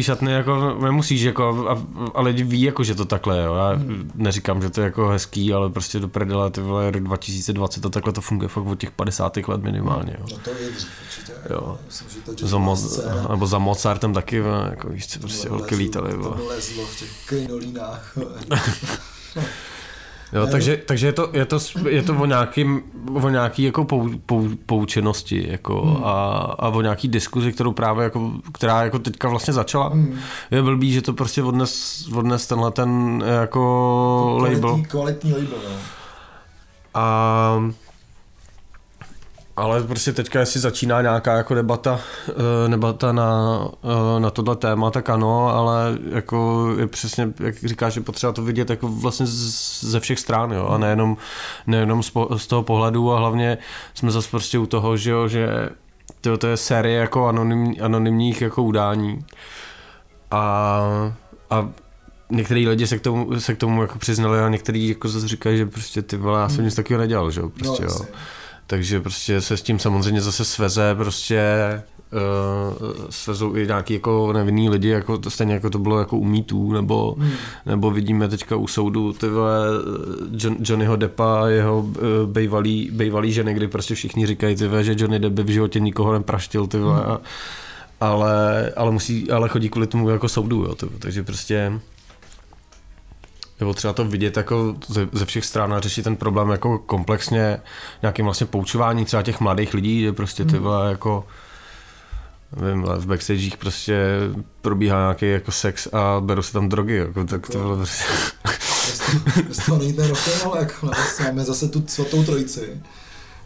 šatny jako nemusíš, jako, a, a lidi ví, jako, že to takhle, jo. Já hmm. neříkám, že to je jako hezký, ale prostě do prdele, ty vole, rok dva tisíce dvacet a takhle to funguje fakt od těch padesátých let minimálně. Jo. No to je dřív, určitě. Jo. Myslím, že to za Moz, nebo za Mozartem taky, jako, víš, co prostě holky lítaly. To lezlo v těch krinolínách. Jo, takže takže je to je to je to o nějakým o nějaký jako pou, pou, poučenosti jako hmm. a a o nějaký diskuzi, kterou právě jako která jako teďka vlastně začala. Hmm. Je blbý, že to prostě odnes odnes tenhle ten jako kvalitní, label. Kvalitní label. Ne? A ale prostě teďka jestli začíná nějaká jako debata, debata na, na tohle téma, tak ano, ale jako je přesně, jak říkáš, je potřeba to vidět jako vlastně ze všech stran, jo, a nejenom, nejenom z toho pohledu, a hlavně jsme zase prostě u toho, že jo, že to, to je série jako anonym, anonymních jako udání a, a některý lidi se k tomu, se k tomu jako přiznali a některý jako zase říkají, že prostě ty vole, já jsem nic takového nedělal, že jo, prostě jo. Takže prostě se s tím samozřejmě zase sveze, prostě uh, svezou i nějaký jako nevinný lidi, jako, stejně jako to bylo jako u mítů, nebo, hmm. nebo vidíme teďka u soudu ty vole, John, Johnnyho Deppa, jeho uh, bejvalý, bejvalý ženy, kdy prostě všichni říkají ty vole, že Johnny Depp by v životě nikoho nepraštil, ty vole, a, ale, ale, musí, ale chodí kvůli tomu jako soudu, jo, ty vole, takže prostě... Nebo třeba to vidět jako ze, ze všech stran a řešit ten problém jako komplexně, nějakým vlastně poučování třeba těch mladých lidí, že prostě ty vole jako, nevím, v backstagech prostě probíhá nějaký jako sex a berou se tam drogy, jako, tak to bylo prostě... Prostě to není ten rokem, ale jako máme zase tu svatou trojici,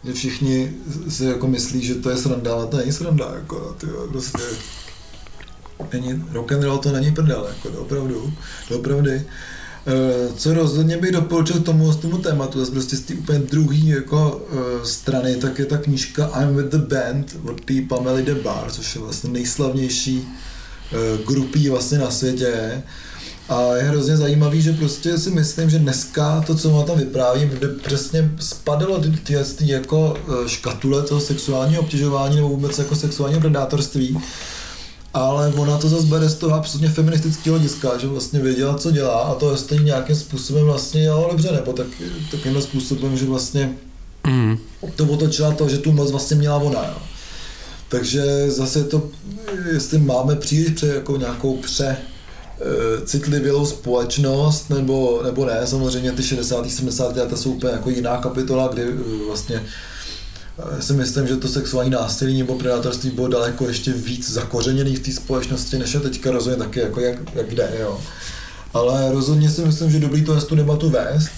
že všichni si jako myslí, že to je sranda, ale to není sranda, jako ty vole, prostě... Není, rock'n'roll to není prdel, jako doopravdu, doopravdy. Co rozhodně bych doporučil tomu, tomu tématu, prostě z té úplně druhé jako, strany, tak je ta knížka I'm with the Band od té Pamely De Bar, což je vlastně nejslavnější grupí vlastně na světě. A je hrozně zajímavý, že prostě si myslím, že dneska to, co má tam vypráví, přesně spadalo do té jako škatule toho sexuálního obtěžování nebo vůbec jako sexuálního predátorství. Ale ona to zase bere z toho absolutně feministického hlediska, že vlastně věděla, co dělá, a to stejně nějakým způsobem vlastně dělalo dobře, nebo tak, takovýmhle způsobem, že vlastně mm. to otočila to, že tu moc vlastně měla ona. Jo. Takže zase to, jestli máme příliš pře, jako nějakou pře e, citlivělou společnost, nebo, nebo ne, samozřejmě ty šedesátá, sedmdesátá léta jsou úplně jako jiná kapitola, kdy vlastně si myslím, že to sexuální násilí nebo predátorství bylo daleko ještě víc zakořeněný v té společnosti, než je teďka rozhodně taky, jako jak, jak jde, jo. Ale rozhodně si myslím, že dobrý to je tu debatu vést.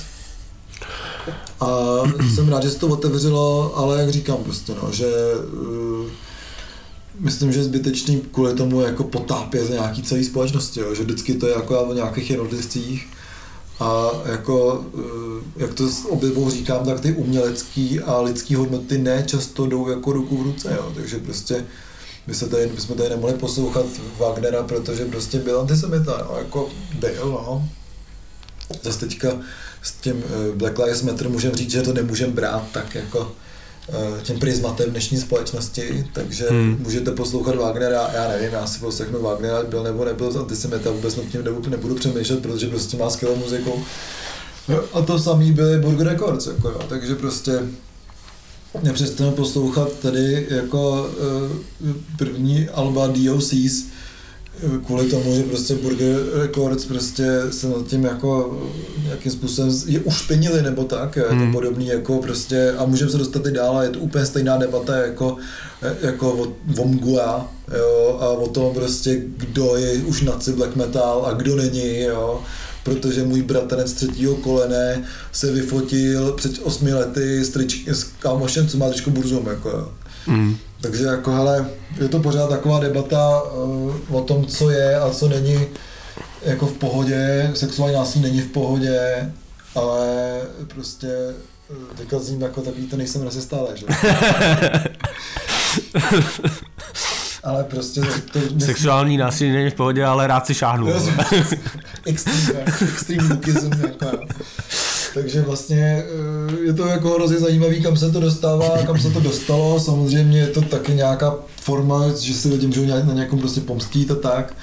A jsem rád, že se to otevřelo, ale jak říkám prostě, no, že uh, myslím, že je zbytečný kvůli tomu jako potápět za nějaký celý společnosti, jo, že vždycky to je jako v nějakých jednotlivcích. A jako, jak to obědvou říkám, tak ty umělecký a lidský hodnoty ne často jdou jako ruku v ruce, jo. Takže prostě my se tady, my jsme tady nemohli poslouchat Wagnera, protože prostě byl antisemita, no, jako byl, no. Zase teďka s tím Black Lives Matter můžeme říct, že to nemůžeme brát tak jako tím prismatem dnešní společnosti, takže hmm. můžete poslouchat Wagnera, já nevím, já si poslechnu Wagnera, byl nebo nebyl z antisemita, vůbec nad tím nebudu, nebudu přemýšlet, protože prostě má skvělou muziku. A to samý byly Burger Records, jako jo, takže prostě nepřestanu poslouchat tady jako první alba D O Cs, kvůli tomu, že prostě Burger Records prostě se nad tím jako nějakým způsobem je ušpinili nebo tak, je to podobný jako prostě, a můžeme se dostat i dál, je to úplně stejná debata jako, jako o, o Mgua, jo, a o tom prostě, kdo je už naci black metal a kdo není, jo, protože můj bratanec třetího kolene se vyfotil před osmi lety s, trič, s kámošem, co má tričko Burzum, jako jo. Mm. Takže jako hele, je to pořád taková debata o tom, co je a co není jako v pohodě, sexuální násilí není v pohodě, ale prostě teďka zním jako takový to nejsem nesestále, že? Ale prostě to, to sexuální násilí není v pohodě, ale rád si šáhnu. Extreme lookism jako. Takže vlastně je to jako hrozně zajímavý, kam se to dostává, kam se to dostalo. Samozřejmě je to taky nějaká forma, že si lidi můžou na nějakom prostě pomstít a tak.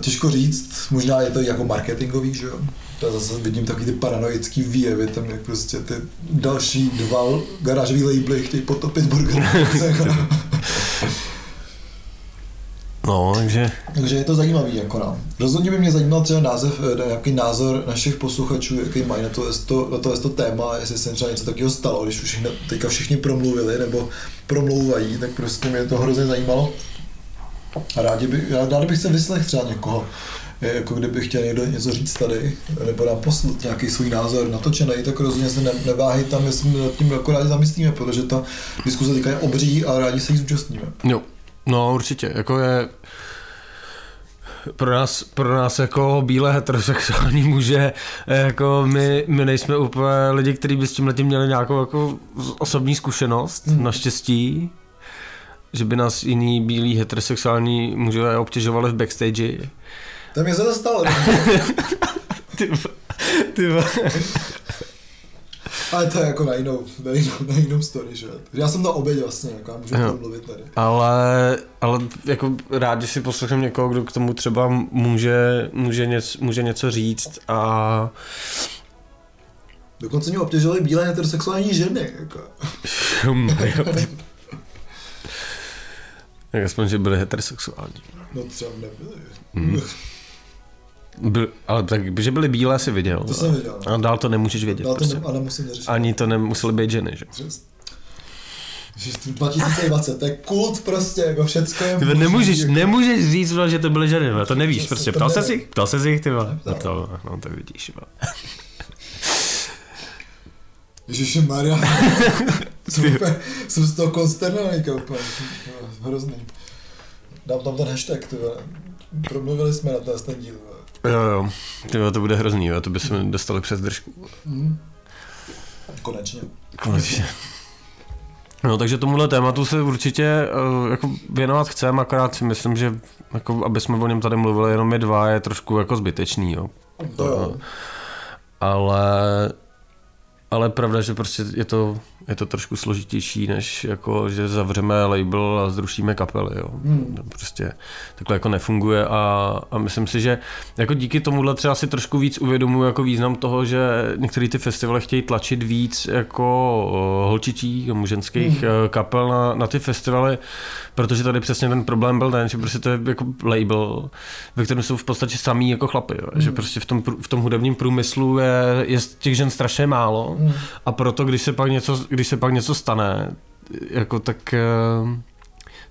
Těžko říct, možná je to jako marketingový, že jo. Já zase vidím takový ty paranoický výjevy, tam jak prostě ty další dva garážový labely chtějí potopit Burger. No, takže... takže je to zajímavý, jako no. Rozhodně by mě zajímal třeba název, nějaký názor našich posluchačů, jaký mají na to, na to, na to téma, jestli se třeba něco takového stalo, když už teďka všichni promluvili nebo promlouvají, tak prostě mě to hrozně zajímalo. A rádi by, rád bych se vyslech třeba někoho, jako kdyby chtěl někdo něco říct tady, nebo nám poslat nějaký svůj názor natočený, tak rozhodně se ne, neváhej tam, jestli my nad tím jako rádi zamyslíme, protože ta diskuse teďka je obří a rádi se jí zúčastníme. Jo. No určitě, jako je pro nás, pro nás jako bílé heterosexuální muže, jako my, my nejsme úplně lidi, kteří by s tímhletím měli nějakou jako osobní zkušenost, hmm. naštěstí, že by nás jiní bílí heterosexuální muže obtěžovali v backstage. Tam je se to stalo. Ty ba, ty ba. Ale to je jako na jinou, na jinou, na jinou story, že? Já jsem na oběd vlastně, jako já můžu o tom mluvit tady. Ale, ale jako rád, že si poslouchám někoho, kdo k tomu třeba může, může, něco, může něco říct a... Dokonce mě obtěžovaly bílé heterosexuální ženy, jako. Tak aspoň, že byly heterosexuální. No třeba nebyly. Mm. Byl, ale tak, že byly bílé, si viděl. To jsem viděl. A dál to nemůžeš vědět. Dál to prostě. ne, ale musím neřešit. Ani to nemusely být ženy, že? Přesně. dva tisíce dvacet, to je kult prostě, jako všecko je můžu, nemůžeš, jako... nemůžeš říct, že to byly ženy, to nevíš, přesně, prostě. Ptal se si, ptal se si jich, ty vole. Ptal, no tak vidíš, vole. Ježišmarja. Jsem z toho konsternovaný, úplně. Hrozný. Dám tam ten hashtag, ty vole. Promluvili jsme na ten, ten díl. Jo, jo. Tyhle, to bude hrozný, jo. To by jsme dostali přes držku. Mm. Konečně. Konečně. No, takže tomuhle tématu se určitě uh, jako věnovat chceme, akorát si myslím, že jako, aby jsme o něm tady mluvili jenom je dva, je trošku jako zbytečný, jo. To jo. Ale... Ale pravda, že prostě je to, je to trošku složitější, než jako, že zavřeme label a zrušíme kapely. Jo. Hmm. Prostě takhle jako nefunguje a, a myslím si, že jako díky tomuhle třeba si trošku víc uvědomuji jako význam toho, že některé ty festivaly chtějí tlačit víc jako holčičích, muženských hmm. kapel na, na ty festivaly, protože tady přesně ten problém byl ten, že prostě to je jako label, ve kterém jsou v podstatě samý jako chlapy. Jo. Hmm. Že prostě v tom, v tom hudebním průmyslu je, je těch žen strašně málo. A proto, když se pak něco, když se pak něco stane, jako tak,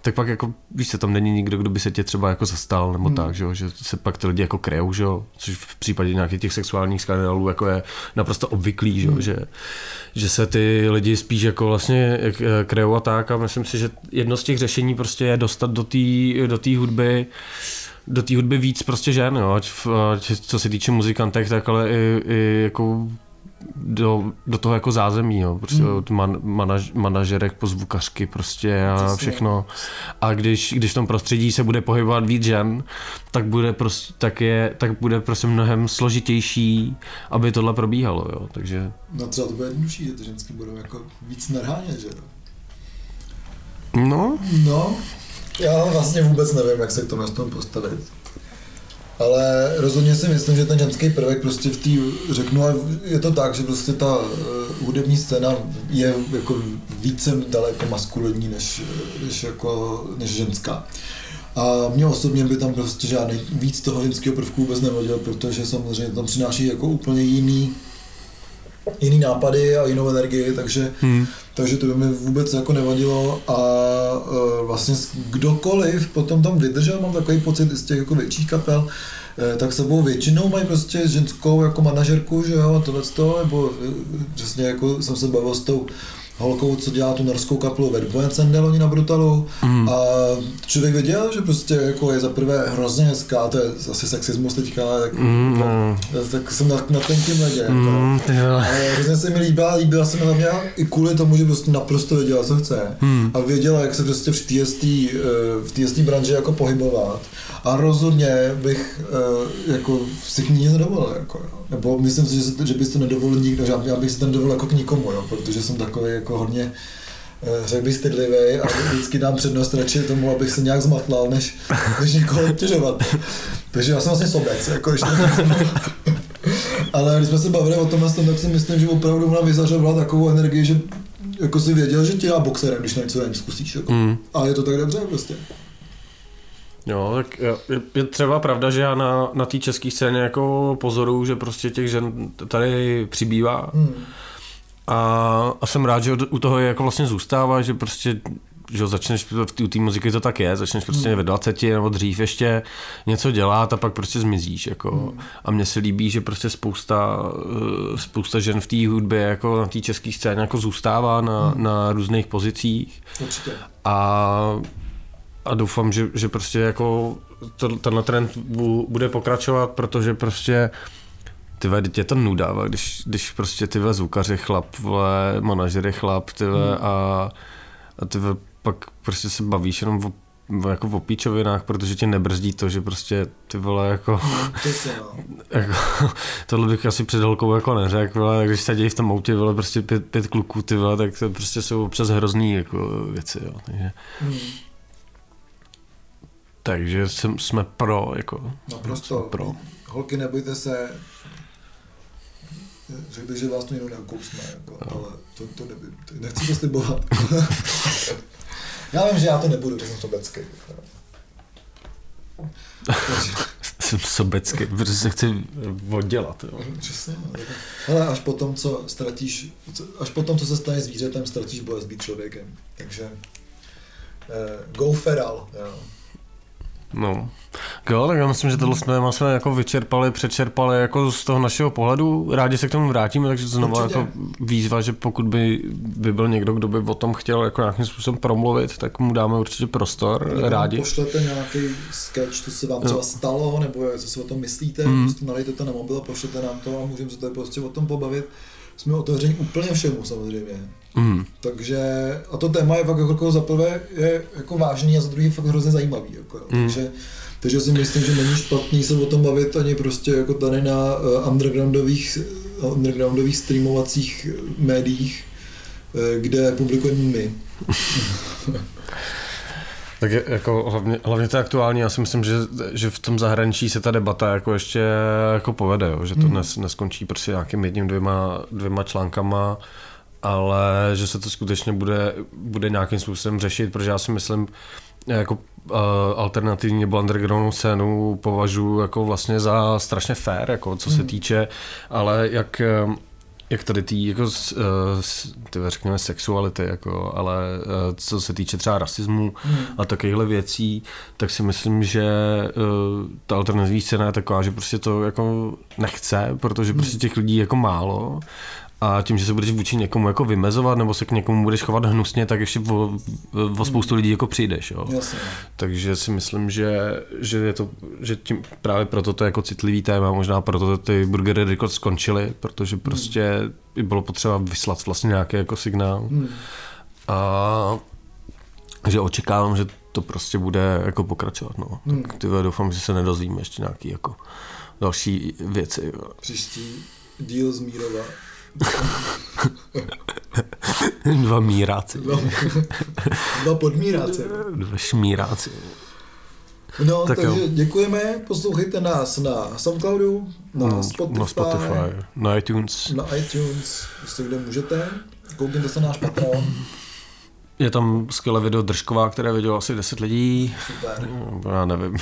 tak pak jako, víš se, tam není nikdo, kdo by se tě třeba jako zastal, nebo hmm. tak, že, že se pak ty lidi jako kryjou, že, což v případě nějakých těch sexuálních skandálů jako je naprosto obvyklý, že, hmm. že, že se ty lidi spíš jako vlastně kryjou a tak a myslím si, že jedno z těch řešení prostě je dostat do té do té hudby do té hudby víc prostě žen, jo, co se týče muzikantek, tak ale i, i jako Do, do toho jako zázemí, jo. Prostě od man, manaž, manažerek po zvukařky prostě a všechno. A když, když v tom prostředí se bude pohybovat víc žen, tak bude prostě, tak je, tak bude prostě mnohem složitější, aby tohle probíhalo, jo. Takže... No třeba to bude jednodušší, že ty ženský budou jako víc narhánět, že jo? No? No, já vlastně vůbec nevím, jak se k tomu postavit. Ale rozhodně si myslím, že ten ženský prvek prostě v té, řeknu, a je to tak, že prostě ta hudební scéna je jako více daleko maskulinní než, než, jako, než ženská. A mě osobně by tam prostě žádný víc toho ženského prvku vůbec nevadil, protože samozřejmě tam přináší jako úplně jiný, jiný nápady a jinou energii, takže, hmm. takže to by mi vůbec jako nevadilo a e, vlastně kdokoliv potom tam vydržel, mám takový pocit z těch jako větších kapel, e, tak sebou většinou mají prostě ženskou jako manažerku, že jo, tohleto, nebo e, přesně jako jsem se bavil s tou holkou, co dělá tu norskou kapelu Wet Bones and Nela na Brutalu. Mm. A člověk věděl, že prostě jako je za prvé hrozně hezká, to je asi sexismus teďka, tak, mm. no, tak jsem na, na tenkým ledě. Mm, ale hrozně se mi líbila, líbila se mi hlavně i kvůli tomu, že prostě naprosto věděla, co chce. Mm. A věděla, jak se prostě v té v té branži jako pohybovat. A rozhodně bych jako si k ní nedovolil. Jako, nebo myslím si, že, že byste nedovolil nikdo, že já bych si ten dovolil jako k nikomu, jo, protože jsem takový jako hodně, řekl bych, stydlivý a vždycky dám přednost radši tomu, abych se nějak zmatlal, než, než někoho obtěžovat. Takže já jsem vlastně sobec, jako ještě ale když jsme se bavili o tomhle, tak si myslím, že opravdu ona vyzařovala takovou energii, že jako si věděl, že tě já boxerem, když něco něco zkusíš. Jako. Mm. A je to tak dobře prostě. Jo, tak je, je třeba pravda, že já na, na té české scéně jako pozoruju, že prostě těch žen tady přibývá. Hmm. A, a jsem rád, že u toho je jako vlastně zůstává, že prostě že začneš, u té muziky to tak je, začneš prostě hmm. ve dvaceti nebo dřív ještě něco dělat a pak prostě zmizíš. Jako. Hmm. A mně se líbí, že prostě spousta, spousta žen v té hudbě jako na té české scéně jako zůstává na, hmm. na různých pozicích. Určitě. A A doufám, že, že prostě jako to, tenhle trend bude pokračovat, protože prostě tyhle, je to nuda, když, když prostě tyhle zvukaři chlap, vle, manažery chlap, tyhle hmm. a, a tyhle pak prostě se bavíš jenom o, jako o píčovinách, protože tě nebrzdí to, že prostě ty vole jako, jako tohle bych asi před holkou jako neřekl, vle, když se dějí v tom autě vle, prostě pět, pět kluků, ty vle, tak to prostě jsou občas hrozný jako věci, jo, takže hmm. Takže jsem, jsme pro, jako. Naprosto. Jsme pro. Holky, nebojte se. Řekl bych, že vás to jenom neukousme, jako, ale to, to nevím. Nechci to slibovat. Já vím, že já to nebudu, že jsem sobecký. Jsem sobecký, protože se chci oddělat. Ale až po tom, co ztratíš, až po tom, co se stane zvířetem, ztratíš bolest být člověkem. Takže go feral. Jo. No, jo, tak já myslím, že tohle téma jsme jako vyčerpali, přečerpali jako z toho našeho pohledu. Rádi se k tomu vrátíme, takže znovu jako výzva, že pokud by, by byl někdo, kdo by o tom chtěl jako nějakým způsobem promluvit, tak mu dáme určitě prostor, nebo rádi. Pošlete nějaký sketch, co se vám třeba stalo, nebo co si o tom myslíte, mm. prostě nalejte to na mobil, pošlete nám to a můžeme se tady prostě o tom pobavit. Jsme otevření úplně všemu samozřejmě. Mm. Takže a to téma je fakt jako za prvé je jako vážný a za druhý fakt hrozně zajímavý. Jako, mm. takže, takže si myslím, že není špatný se o tom bavit ani prostě jako tady na uh, undergroundových, undergroundových streamovacích médiích, uh, kde publikujeme my. Tak je, jako hlavně, hlavně to je aktuální, já si myslím, že, že v tom zahraničí se ta debata jako ještě jako povede, jo? Že to hmm. nes, neskončí prostě nějakým jedním, dvěma, dvěma článkama, ale že se to skutečně bude, bude nějakým způsobem řešit, protože já si myslím, jako uh, alternativní nebo undergroundovou scénu považuji jako vlastně za strašně fair, jako co hmm. se týče, ale jak... Jak tady tý, jako, uh, řekněme, sexuality, jako, ale uh, co se týče třeba rasismu hmm. a takovýchhle věcí, tak si myslím, že uh, ta alternativní scéna je taková, že prostě to jako nechce, protože hmm. prostě těch lidí jako málo a tím, že se budeš vůči někomu jako vymezovat nebo se k někomu budeš chovat hnusně, tak ještě o, o spoustu lidí jako přijdeš. Jo. Jasně. Takže si myslím, že, že, je to, že tím, právě proto to je jako citlivý téma, možná proto ty Burger Records skončily, protože prostě hmm. bylo potřeba vyslat vlastně nějaký jako signál. Hmm. A že očekávám, že to prostě bude jako pokračovat. No. Hmm. Tak tyhle, doufám, že se nedozvíme ještě nějaký jako další věci. Jo. Příští díl z Mírova. Dva míráci. Dva, dva podmíráci. Dva šmíráci. No, tak takže jo. Děkujeme, poslouchejte nás na Soundcloudu, na, no, Spotify, na Spotify, na iTunes. Na iTunes, jestli kde můžete. Koukněte se na náš Patreon. Je tam skvělé video Držková, které vidělo asi deset lidí. Super. Já nevím.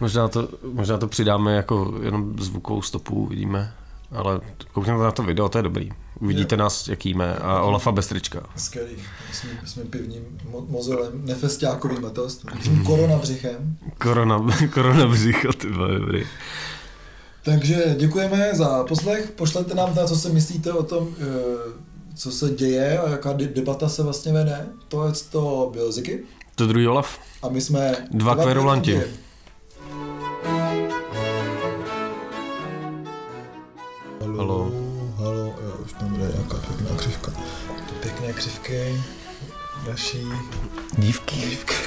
možná, to, možná to přidáme jako jenom zvukovou stopu, vidíme. Ale koukněte na to video, to je dobrý. Uvidíte je. Nás, jak jíme, a Olafa bez trička. Skvělý. S mým, s mým pivním mo- mozolem, nefestiákovým letost, tím koronabřichem. Korona, koronabřicho, ty vole, dobrý. Takže děkujeme za poslech, pošlete nám to, co si myslíte o tom, co se děje a jaká debata se vlastně vede. To je to byl Ziky. To druhý Olaf. A my jsme dva, dva kverulanti. Haló. Haló, jo, už tam bude nějaká pěkná křivka. Pěkné křivky. Další. Dívky. Dívky.